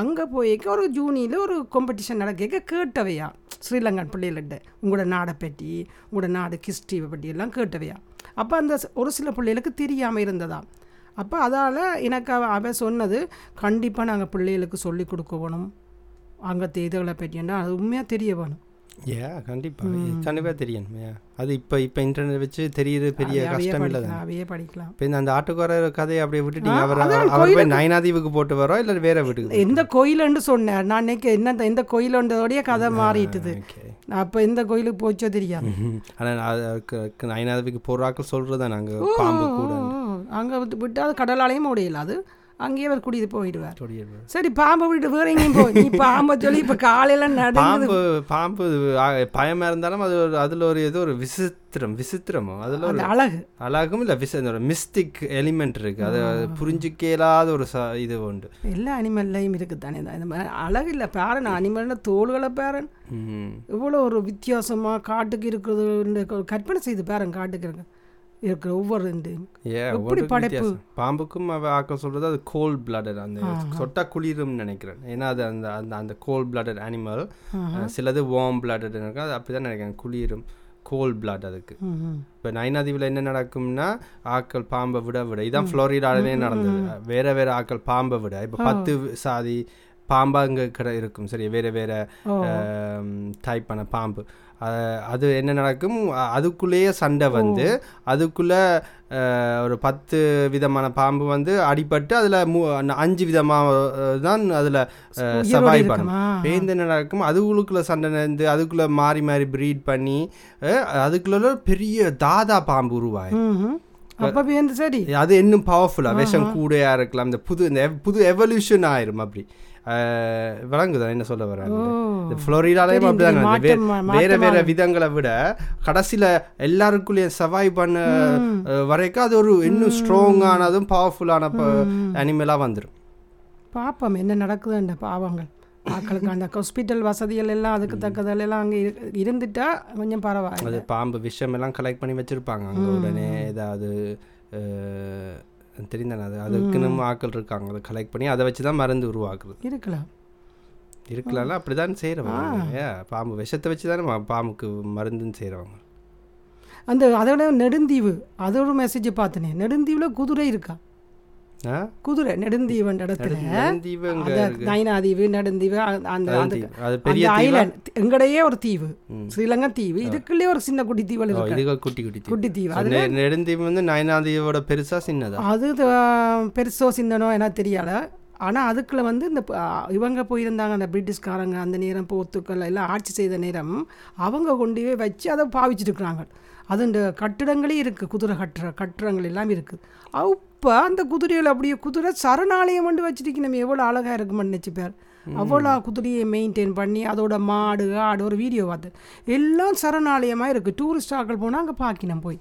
அங்கே போய்க்க ஒரு ஜூனியில் ஒரு காம்படிஷன் நடக்க கேட்டவையா ஸ்ரீலங்கன் பிள்ளைகள்கிட்ட உங்களோட நாடை பற்றி உங்களோட நாடு ஹிஸ்ட்ரி பற்றி எல்லாம் கேட்டவையா. அப்போ அந்த ஒரு சில பிள்ளைகளுக்கு தெரியாமல் இருந்ததா. அப்போ அதால் எனக்கு அவ சொன்னது கண்டிப்பாக நாங்கள் பிள்ளைகளுக்கு சொல்லிக் கொடுக்கணும் அங்கே இதுகளை பற்றினா, அது உண்மையாக தெரிய வேணும். ஏ கண்டிப்பாக கண்டிப்பாக தெரியணுமே. அது இப்போ இப்போ இன்டர்நெட் வச்சு தெரியுது, பெரிய கஷ்டம் இல்லை தான். அவையே படிக்கலாம். இப்போ இந்த அந்த ஆட்டுக்காரர் கதையை அப்படியே விட்டுட்டீங்க. அவர் அவர் போய் நயனாதீவுக்கு போட்டு வரோம் இல்லை வேற வீட்டுக்கு எந்த கோயிலுன்னு சொன்னேன் நான் நினைக்க என்ன இந்த கோயிலுன்றதோடைய கதை மாறிட்டுது. அப்போ இந்த கோயிலுக்கு போச்சோ தெரியாது. ஆனால் நயனாதீவுக்கு போகிறாக்கள் சொல்கிறது தான் நாங்கள் பாம்பு கூட அங்கே விட்டு அது கடலாலையும் முடியல, அது அங்கேயே அவர் கூட்டிட்டு போயிடுவார். சரி, பாம்பை விட்டு வேற எங்கேயும் போய் நீ பாம்பை சொல்லி இப்போ காலையில் நடந்து பாம்பு பயமாக இருந்தாலும் அது ஒரு அதில் ஒரு ஏதோ ஒரு விசித்திரம் விசித்திரமும் அதில் ஒரு அழகு அழகும் இல்லை விச மிஸ்டிக் எலிமெண்ட் இருக்குது. அது புரிஞ்சிக்க இல்லாத ஒரு ச இது உண்டு. எல்லா அனிமல்லையும் இருக்குது தானே தான் இந்த மாதிரி அழகு இல்லை. பேரன் அனிமல்னா தோள்களை பேரன் இவ்வளோ ஒரு வித்தியாசமாக காட்டுக்கு இருக்கிறது கற்பனை செய்து பேரன் காட்டுக்கு இருக்கு இருக்கிற ஒவ்வொரு எப்படி படைப்பு பாம்புக்கும் அவ ஆக்க சொல்கிறது அது கோல்ட் பிளடட், அந்த சொட்டா குளிரும்னு நினைக்கிறேன். ஏன்னா அது அந்த அந்த அந்த கோல்ட் பிளடட் அனிமல், சிலது வார்ம் பிளடட் இருக்கும். அது அப்படி தான் நினைக்கிறேன், குளிரும் கோல்ட் பிளட் அதுக்கு. இப்போ நைனாதீவில் என்ன நடக்கும்னா ஆக்கள் பாம்பை விட விட இதுதான் ஃப்ளோரிடாலே நடந்தது. வேற வேற ஆக்கள் பாம்பை விட இப்போ பத்து சாதி பாம்பாங்க கடை இருக்கும். சரி, வேறு வேறு டைப்பான பாம்பு அது என்ன நடக்கும், அதுக்குள்ளேயே சண்டை வந்து அதுக்குள்ளே ஒரு பத்து விதமான பாம்பு வந்து அடிபட்டு அதில் மூ அஞ்சு விதமாக தான் அதில் சவாய் பண்ணும். என்ன நடக்கும், அதுக்குள்ளே சண்டை நடந்து அதுக்குள்ளே மாறி மாறி ப்ரீட் பண்ணி அதுக்குள்ள பெரிய தாதா பாம்பு உருவாயிடும். சரி, அது இன்னும் பவர்ஃபுல்லாக விஷம் கூடையா இருக்கலாம். இந்த புது இந்த புது எவல்யூஷன் ஆயிரும். அப்படி விளங்குதான் என்ன சொல்ல வர. ஃப்ளோரிடாலையும் அப்படிதான் வேற வேற விதங்களை விட கடைசியில் எல்லாருக்குள்ளேயும் சர்வைவ் பண்ண வரைக்கும் அது ஒரு இன்னும் ஸ்ட்ராங்கானதும் பவர்ஃபுல்லான அனிமலாக வந்துடும். பாப்போம் என்ன நடக்குது. அந்த பாவங்கள் மக்களுக்கு அந்த ஹாஸ்பிட்டல் வசதிகள் எல்லாம் அதுக்கு தக்கதெல்லாம் அங்கே இருந்துட்டா கொஞ்சம் பரவாயில்ல. அது பாம்பு விஷம் எல்லாம் கலெக்ட் பண்ணி வச்சுருப்பாங்க அங்கே. உடனே ஏதாவது தெரிந்தானே அது அதுக்குன்னு ஆக்கள் இருக்காங்க, அதை கலெக்ட் பண்ணி அதை வச்சு தான் மருந்து உருவாக்குறது இருக்கலாம் இருக்கலாம்ல. அப்படி தான் செய்கிறவங்க பாம்பு விஷத்தை வச்சு தானே பாம்புக்கு மருந்துன்னு செய்கிறவங்க. அந்த அதோட நெடுந்தீவு அதோட மெசேஜ் பார்த்தனே, நெடுந்தீவில் குதிரை இருக்கா, குதிரை நெடுந்தீவன் இடத்துல நைனாதீவு நெடுந்தீவு எங்கடையே ஒரு தீவு ஸ்ரீலங்கா தீவு, இதுக்குள்ளே ஒரு சின்ன குட்டி தீவல் இருக்கு. குட்டி குட்டி குட்டி தீவு. அது நெடுந்தீவு வந்து நைனாதீவோட பெருசா சின்னதா, அது பெருசோ சின்னனோ எனக்கு தெரியல. ஆனால் அதுக்குள்ளே வந்து இந்த இவங்க போயிருந்தாங்க அந்த பிரிட்டிஷ்காரங்க அந்த நேரம் போர்த்துக்கல் எல்லாம் ஆட்சி செய்த நேரம் அவங்க கொண்டு போய் வச்சு அதை பாவிச்சுட்டுருக்குறாங்க. அதுண்ட கட்டிடங்களே இருக்குது, குதிரை கட்டுற கட்டுடங்கள் எல்லாம் இருக்குது. அப்போ அந்த குதிரையில் அப்படியே குதிரை சரணாலயம் வந்து வச்சுட்டு நம்ம எவ்வளோ அழகாக இருக்குமென்னு நினச்சி பேர் அவ்வளோ குதிரையை மெயின்டைன் பண்ணி அதோட மாடு ஆடு ஒரு வீடியோ பார்த்து எல்லாம் சரணாலயமாக இருக்குது. டூரிஸ்ட் ஆக்கள் போனால் அங்கே பார்க்கணும் போய்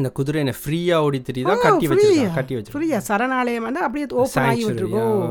அந்த குதிரை என்ன ஃப்ரீயாக ஓடி தெரியுதா கட்டி வச்சிருக்கோம் கட்டி வச்சிருக்கோம் ஃப்ரீயா சரணாலயம் வந்து அப்படியே ஓப்பன் ஆகி விட்டுருக்கோம்.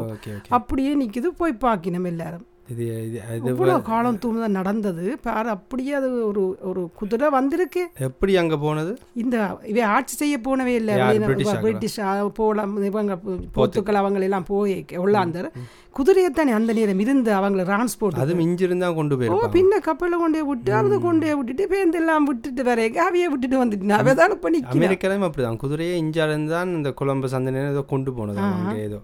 அப்படியே நிற்கிது போய் பார்க்கணும் எல்லாரும். இது இது இவ்வளோ காலம் தூணு நடந்தது பாரு. அப்படியே அது ஒரு ஒரு குதிரை வந்திருக்கு. எப்படி அங்கே போனது, இந்த இவை ஆட்சி செய்ய போனவே இல்லை பிரிட்டிஷ் போல இவங்க போத்துக்கள் அவங்களெல்லாம் போய் உள்ளாந்தார் குதிரையத்தானே அந்த நேரம் இருந்து அவங்களை டிரான்ஸ்போர்ட் அது மிஞ்சிருந்தா கொண்டு போய் ஓ பின்ன கப்பலில் கொண்டே விட்டு அதை கொண்டே விட்டுட்டு பேருந்தெல்லாம் விட்டுட்டு வேற அவையே விட்டுட்டு வந்துட்டு அவை தானே பண்ணி அமெரிக்காலையும் அப்படிதான் குதிரையே இஞ்சாலேருந்து தான் இந்த கொலம்பஸ் அந்த நேரம் ஏதோ கொண்டு போனது அங்கே ஏதோ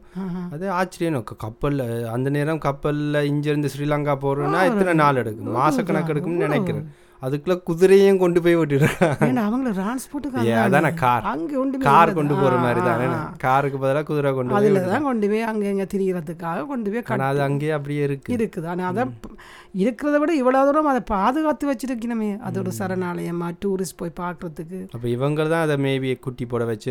அது ஆச்சரியம். கப்பலில் அந்த நேரம் கப்பலில் இஞ்சிருந்து ஸ்ரீலங்கா போகிறோன்னா இத்தனை நாள் எடுக்கும், மாசக்கணக்கு எடுக்கும்னு நினைக்கிறேன். அதுக்குள்ள குதிரையும் கொண்டு போய் விட்டுருக்காங்க அவங்கள டிரான்ஸ்போர்ட்டுக்கு. அதான கார் அங்கே கார் கொண்டு போகிற மாதிரி தானே, காருக்கு பதிலாக குதிரை கொண்டு அதில் தான் கொண்டு போய் அங்கே எங்கே திரிகிறதுக்காக கொண்டு போய் கடை அது அங்கேயே அப்படியே இருக்கு இருக்குது. ஆனால் அதை இருக்கிறத விட இவ்வளோ தூரம் அதை பாதுகாத்து வச்சுருக்கணுமே, அதோட சரணாலயமாக டூரிஸ்ட் போய் பார்க்குறதுக்கு. அப்போ இவங்க தான் அதை மேபி குட்டி போட வச்சு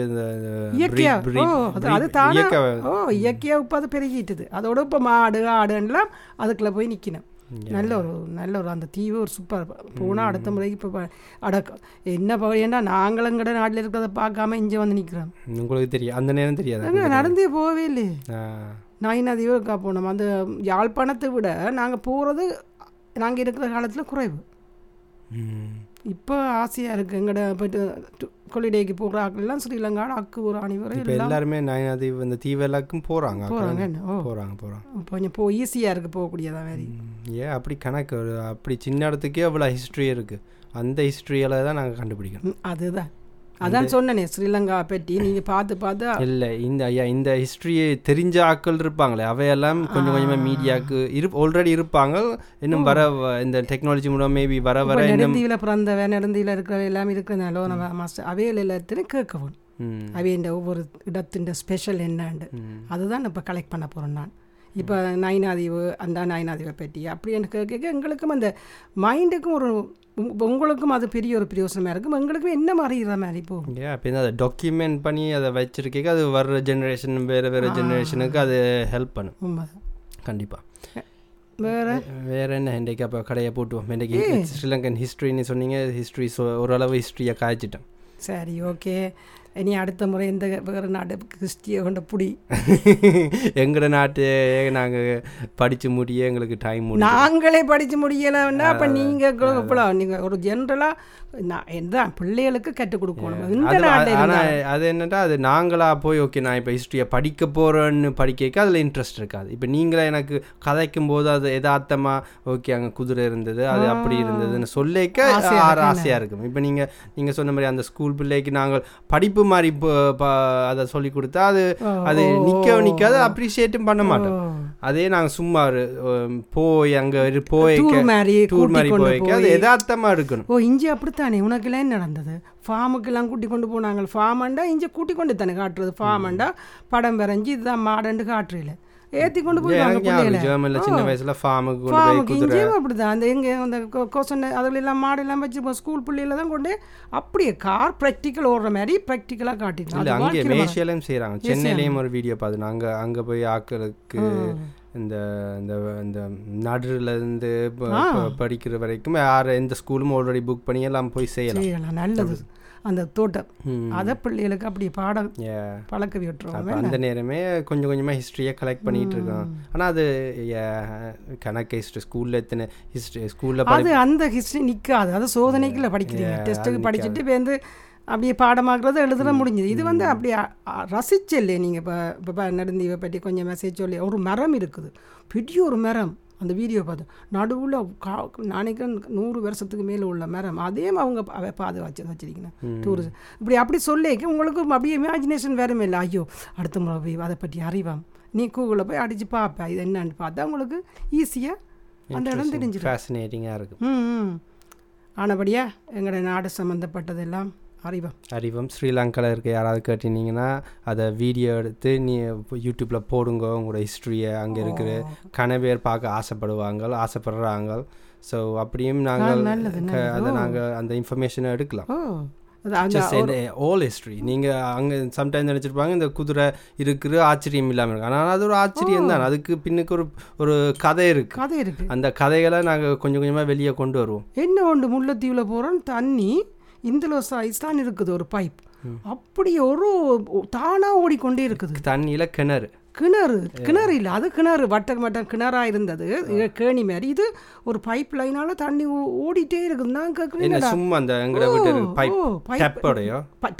இயற்கையாக அது தானே ஓ இயற்கையாக இப்போ அது பெருகிட்டுது. அதோட இப்போ மாடு ஆடுலாம் அதுக்குள்ளே போய் நிற்கணும். நல்ல ஒரு நல்ல ஒரு அந்த தீவு ஒரு சூப்பர் போனால் அடுத்த முறைக்கு இப்போ அடக்க என்ன பகுதியா நாங்களும் கடை நாட்டில் இருக்கிறத பார்க்காம இங்கே வந்து நிற்கிறோம். உங்களுக்கு தெரியும் அந்த நேரம் தெரியாது நடந்தே போகவே இல்லையே. நான் என்ன தீவிரக்கா போனோம் அந்த யாழ்ப்பாணத்தை விட நாங்கள் போகிறது நாங்கள் இருக்கிற காலத்தில் குறைவு. இப்போ ஆசையாக இருக்குது எங்கள்கிட்ட போய்ட்டு கொள்ளிடைக்கு போகிற ஆக்கள்லாம் ஸ்ரீலங்கா அக்கு ஒரு அணிவரை எல்லாருமே நயனாதீவு இந்த தீவு எல்லாருக்கும் போகிறாங்க போகிறாங்க போகிறாங்க போகிறாங்க கொஞ்சம் போ ஈஸியாக இருக்குது போகக்கூடியதான் வேறு. ஏன் அப்படி கணக்கு அப்படி சின்ன இடத்துக்கே அவ்வளோ ஹிஸ்ட்ரி இருக்குது, அந்த ஹிஸ்ட்ரியால் தான் நாங்கள் கண்டுபிடிக்கணும். அதுதான் அதான் சொன்னேனே ஸ்ரீலங்கா பற்றி நீங்கள் பார்த்து பார்த்தா இல்லை இந்த ஐயா இந்த ஹிஸ்ட்ரியை தெரிஞ்ச ஆக்கள் இருப்பாங்களே அவையெல்லாம் கொஞ்சம் கொஞ்சமாக மீடியாவுக்கு இருப் ஆல்ரெடி இருப்பாங்க. இன்னும் வர இந்த டெக்னாலஜி மூலம் மேபி வர வர நெடுந்தீவில் பிறந்த நெடுந்தீவில் இருக்கிற எல்லாமே இருக்கிறதுனால நம்ம மாஸ்டர் அவையில் எல்லாத்தையும் கேட்கவும் அவை இந்த ஒவ்வொரு இடத்தின் ஸ்பெஷல் என்னான்னு அதுதான் இப்போ கலெக்ட் பண்ண போகிறோம். நான் இப்போ நயனாதீவு அந்த நயனாதீவை பற்றி அப்படி எனக்கு கேட்க எங்களுக்கும் அந்த மைண்டுக்கும் ஒரு உங்களுக்கும் அது பெரிய ஒரு பிரயோசனமாக இருக்கும், எங்களுக்கும் என்ன மாறிடுற மாதிரி போகும். ஏன் அப்படின்னா அதை டாக்குமெண்ட் பண்ணி அதை வச்சிருக்கேங்க அது வர்ற ஜென்ரேஷன் வேறு வேறு ஜென்ரேஷனுக்கு அது ஹெல்ப் பண்ணும். உண்மைதான் கண்டிப்பாக. வேறு வேறு என்ன இன்றைக்கு அப்போ கடையை போட்டுவோம். இன்றைக்கு ஸ்ரீலங்கன் ஹிஸ்ட்ரின்னு சொன்னீங்க, ஹிஸ்ட்ரி சொ ஓரளவு ஹிஸ்ட்ரியை காய்ச்சிட்டோம். சரி ஓகே, இனி அடுத்த முறை இந்த வேறு நாட்டு கிறிஸ்டியை கொண்ட பிடி எங்களோட நாட்டு நாங்கள் படித்து முடிய எங்களுக்கு டைம் நாங்களே படித்து முடியலைன்னா அப்போ நீங்கள் இப்போ நீங்கள் ஒரு ஜென்ரலாக நான் இதுதான் பிள்ளைகளுக்கு கற்றுக் கொடுக்கணும் இந்த நாட்டு. ஆனால் அது என்னென்னா அது நாங்களாக போய் ஓகே நான் இப்போ ஹிஸ்ட்ரியை படிக்க போகிறேன்னு படிக்க அதில் இன்ட்ரெஸ்ட் இருக்காது. இப்போ நீங்களே எனக்கு கதைக்கும் போது அது எதார்த்தமாக ஓகே அங்கே குதிரை இருந்தது அது அப்படி இருந்ததுன்னு சொல்லிக்க ஆசையாக இருக்கும். இப்போ நீங்கள் நீங்கள் சொன்ன மாதிரி அந்த ஸ்கூல் பிள்ளைக்கு நாங்கள் படிப்பு மாதிரி அதை சொல்லி கொடுத்தா அது அது நிற்க நிற்காது, அப்ரிஷியேட்டும் பண்ண மாட்டோம். அதே நாங்கள் சும்மா போய் அங்கே போய் டூர் மாதிரி போய்க்க அது எதார்த்தமாக இருக்கணும். ஓ இஞ்சி அப்படித்தானே உனக்குலாம் என்ன நடந்தது ஃபார்முக்கெல்லாம் கூட்டி கொண்டு போனாங்க, ஃபார்மண்டா இஞ்சி கூட்டி கொண்டு தானே காட்டுறது, ஃபார்மண்டா படம் வரைஞ்சி இதுதான் மாடண்டு காட்டுறீல ஏற்றி கொண்டு போயிருக்காங்க சின்ன வயசுல ஃபார்முக்கு ஃபார்முக்கு இங்கேயும் அப்படிதான் அந்த எங்கே அந்த கோசன் அதுலாம் மாடு எல்லாம் வச்சுருப்போம் ஸ்கூல் பிள்ளையில தான் கொண்டு அப்படியே கார் ப்ராக்டிக்கல் ஓடுற மாதிரி ப்ராக்டிக்கலாக காட்டிட்டு அங்கே ஏஷியாலையும் செய்கிறாங்க. சென்னையிலையும் ஒரு வீடியோ பார்த்து நாங்கள் அங்கே போய் ஆக்களுக்கு இந்த இந்த நடுலேருந்து படிக்கிற வரைக்கும் யார் எந்த ஸ்கூலும் ஆல்ரெடி புக் பண்ணி எல்லாம் போய் செய்யலாம். நல்லது அந்த தோட்டம் அதை பிள்ளைகளுக்கு அப்படி பாடம் பழக்க விட்டுருவாங்க. அந்த நேரமே கொஞ்சம் கொஞ்சமாக ஹிஸ்ட்ரியை கலெக்ட் பண்ணிகிட்டு இருக்கோம். ஆனால் அது கணக்கு ஹிஸ்ட்ரி ஸ்கூலில் எத்தனை ஹிஸ்ட்ரி ஸ்கூலில் அது அந்த ஹிஸ்ட்ரி நிற்காது, அதை சோதனைக்குள்ள படிக்கிறீங்க டெஸ்ட்டுக்கு படிச்சுட்டு வந்து அப்படியே பாடமாக்குறது எழுதுற முடிஞ்சது. இது வந்து அப்படியே ரசிச்சல்லையே நீங்கள் இப்போ இப்போ நடந்து இவை பற்றி கொஞ்சம் மெசேஜ் சொல்லி ஒரு மரம் இருக்குது பெரிய ஒரு மரம் அந்த வீடியோ பார்த்தோம் நடுவில் கா நாளைக்கு நூறு வருஷத்துக்கு மேலே உள்ள மரம் அதையும் அவங்க பாதுகாச்சு வச்சுருக்கீங்க டூரிஸ்ட் இப்படி அப்படி சொல்லிக்க உங்களுக்கு அப்படியே இமேஜினேஷன் வேறுமே இல்லை. ஐயோ அடுத்த முறை போய் அதை பற்றி அறிவாம் நீ கூகுளில் போய் அடித்து பார்ப்பேன் இது என்னன்னு பார்த்தா உங்களுக்கு ஈஸியாக அந்த இடம் தெரிஞ்சு ஃபேசினேட்டிங்காக இருக்குது. ம் ஆனபடியா எங்களோட நாடு சம்மந்தப்பட்டதெல்லாம் அறிவம் அறிவம் ஸ்ரீலங்காவில் இருக்க யாராவது கேட்டிங்கன்னா அதை வீடியோ எடுத்து நீ யூடியூப்பில் போடுங்க உங்களோட ஹிஸ்ட்ரியை. அங்கே இருக்கிற கணவர் பார்க்க ஆசைப்படுவாங்க ஆசைப்படுறாங்க. ஸோ அப்படியும் நாங்கள் அதை நாங்கள் அந்த இன்ஃபர்மேஷனை எடுக்கலாம். ஆல் ஹிஸ்ட்ரி நீங்கள் அங்கே சம்டைம்ஸ் நினச்சிருப்பாங்க இந்த குதிரை இருக்குது ஆச்சரியம் இல்லாமல் இருக்கு, ஆனால் அது ஒரு ஆச்சரியம் தான். அதுக்கு பின்னுக்கு ஒரு ஒரு கதை இருக்குது கதை இருக்குது. அந்த கதைகளை நாங்கள் கொஞ்சம் கொஞ்சமாக வெளியே கொண்டு வருவோம். என்ன ஒன்று முல்லைத்தீவில் போகிறோம் தண்ணி இந்தளோ சைஸ் தான் இருக்குது ஒரு பைப் அப்படியே ஒரு தானாக ஓடிக்கொண்டே இருக்குது தண்ணியில் கிணறு கிணறு கிணறு இல்லை, அது கிணறு வட்ட வட்ட கிணறாக இருந்தது, கேணி மாதிரி. இது ஒரு பைப் லைனால தண்ணி ஓடிட்டே இருக்குது. நான் கேட்குறேன்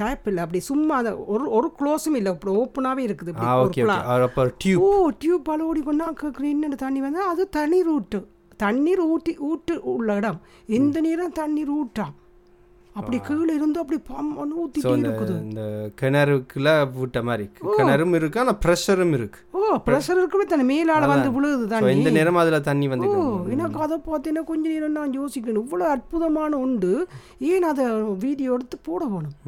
டேப் இல்லை, அப்படி சும்மா அதை ஒரு ஒரு க்ளோஸும் இல்லை, அப்படி ஓப்பனாகவே இருக்குது. ஓ டியூப்பால் ஓடிக்கொண்டு நான் கேட்குறேன் என்னென்ன தண்ணி வந்து, அது தண்ணி ரூட்டு, தண்ணீர் ஊட்டி ஊட்டு உள்ள இடம், எந்த நேரம் தண்ணீர் ஊட்டாம், அப்படி கீழே இருந்து அப்படி ஊத்திட்டே இருக்குது. இந்த கிணறுக்குள்ள ஊட்ட மாதிரி கிணறும் இருக்கு, ஆனா பிரஷரும் இருக்கு. ஓ பிரஷர் இருக்குமே தண்ணி மேலால வந்து விழுது தண்ணி, இந்த நேரம் அதுல தண்ணி வந்து. ஓ எனக்கு அதை பார்த்தீங்கன்னா கொஞ்ச நேரம் நான் யோசிக்கணும், இவ்வளவு அற்புதமான உண்டு, ஏன் அதை வீடியோ எடுத்து போட போகணும்.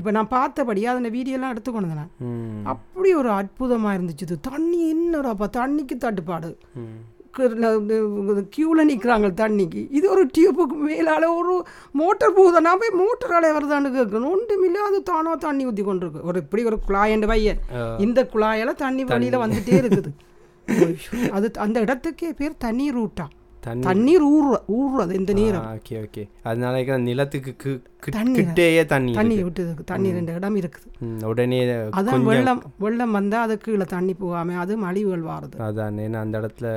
இப்ப நான் பார்த்தபடியா அந்த வீடியோ எல்லாம் எடுத்துக்கொண்டு நான் அப்படி ஒரு அற்புதமா இருந்துச்சு. தண்ணி என்னடாப்பா, தண்ணிக்கு தட்டுப்பாடு, கியூல நிற்கிறாங்க தண்ணிக்கு, இது ஒரு டியூப்புக்கு மேலால் ஒரு மோட்டர் போகுது. நான் போய் மோட்டர் அலைய வருதான்னு கேட்கணும், ஒன்றும் இல்லை, அது தானோ தண்ணி ஊற்றி கொண்டு இருக்கு. ஒரு இப்படி ஒரு குழாயண்டு பையன், இந்த குழாயால தண்ணி வழியில் வந்துட்டே இருக்குது. அது அந்த இடத்துக்கே பேர் தண்ணி ரூட்டா, தண்ணீர் ஊர் ஊர்றது இந்த நீரம். ஓகே ஓகே, அதனால நிலத்துக்கு கிட்டேயே தண்ணி தண்ணி விட்டு தண்ணி ரெண்டு இடம் இருக்குது. உடனே அதான் வெள்ளம் வெள்ளம் வந்தால் அது கீழே தண்ணி போகாமல் அது மலிவுகள் வாருது. அதான் ஏன்னா அந்த இடத்துல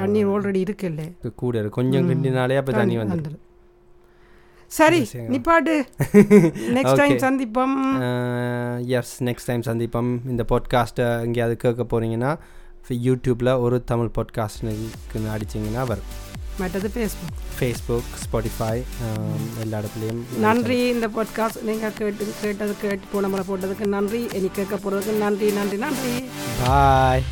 தண்ணி ஆல்ரெடி இருக்குல்ல, கூட கொஞ்சம் கிண்டினாலே அப்போ தண்ணி வந்துடுது. சரி நிப்பாடு, நெக்ஸ்ட் டைம் சந்திப்போம். எஸ் நெக்ஸ்ட் டைம் சந்திப்போம். இந்த பாட்காஸ்ட்டை எங்கேயாவது கேட்க போகிறீங்கன்னா யூடியூப்பில் ஒரு தமிழ் பாட்காஸ்ட்டுக்கு அடிச்சிங்கன்னா வரும். மற்றது ஃபேஸ்புக் ஃபேஸ்புக் ஸ்பாட்டிஃபை எல்லா இடத்துலையும். நன்றி. இந்த பாட்காஸ்ட் நீங்கள் கேட்டு கேட்டது கேட்டு போன முறை போட்டதுக்கு நன்றி. இனி கேட்க போகிறதுக்கு நன்றி நன்றி நன்றி. பாய்.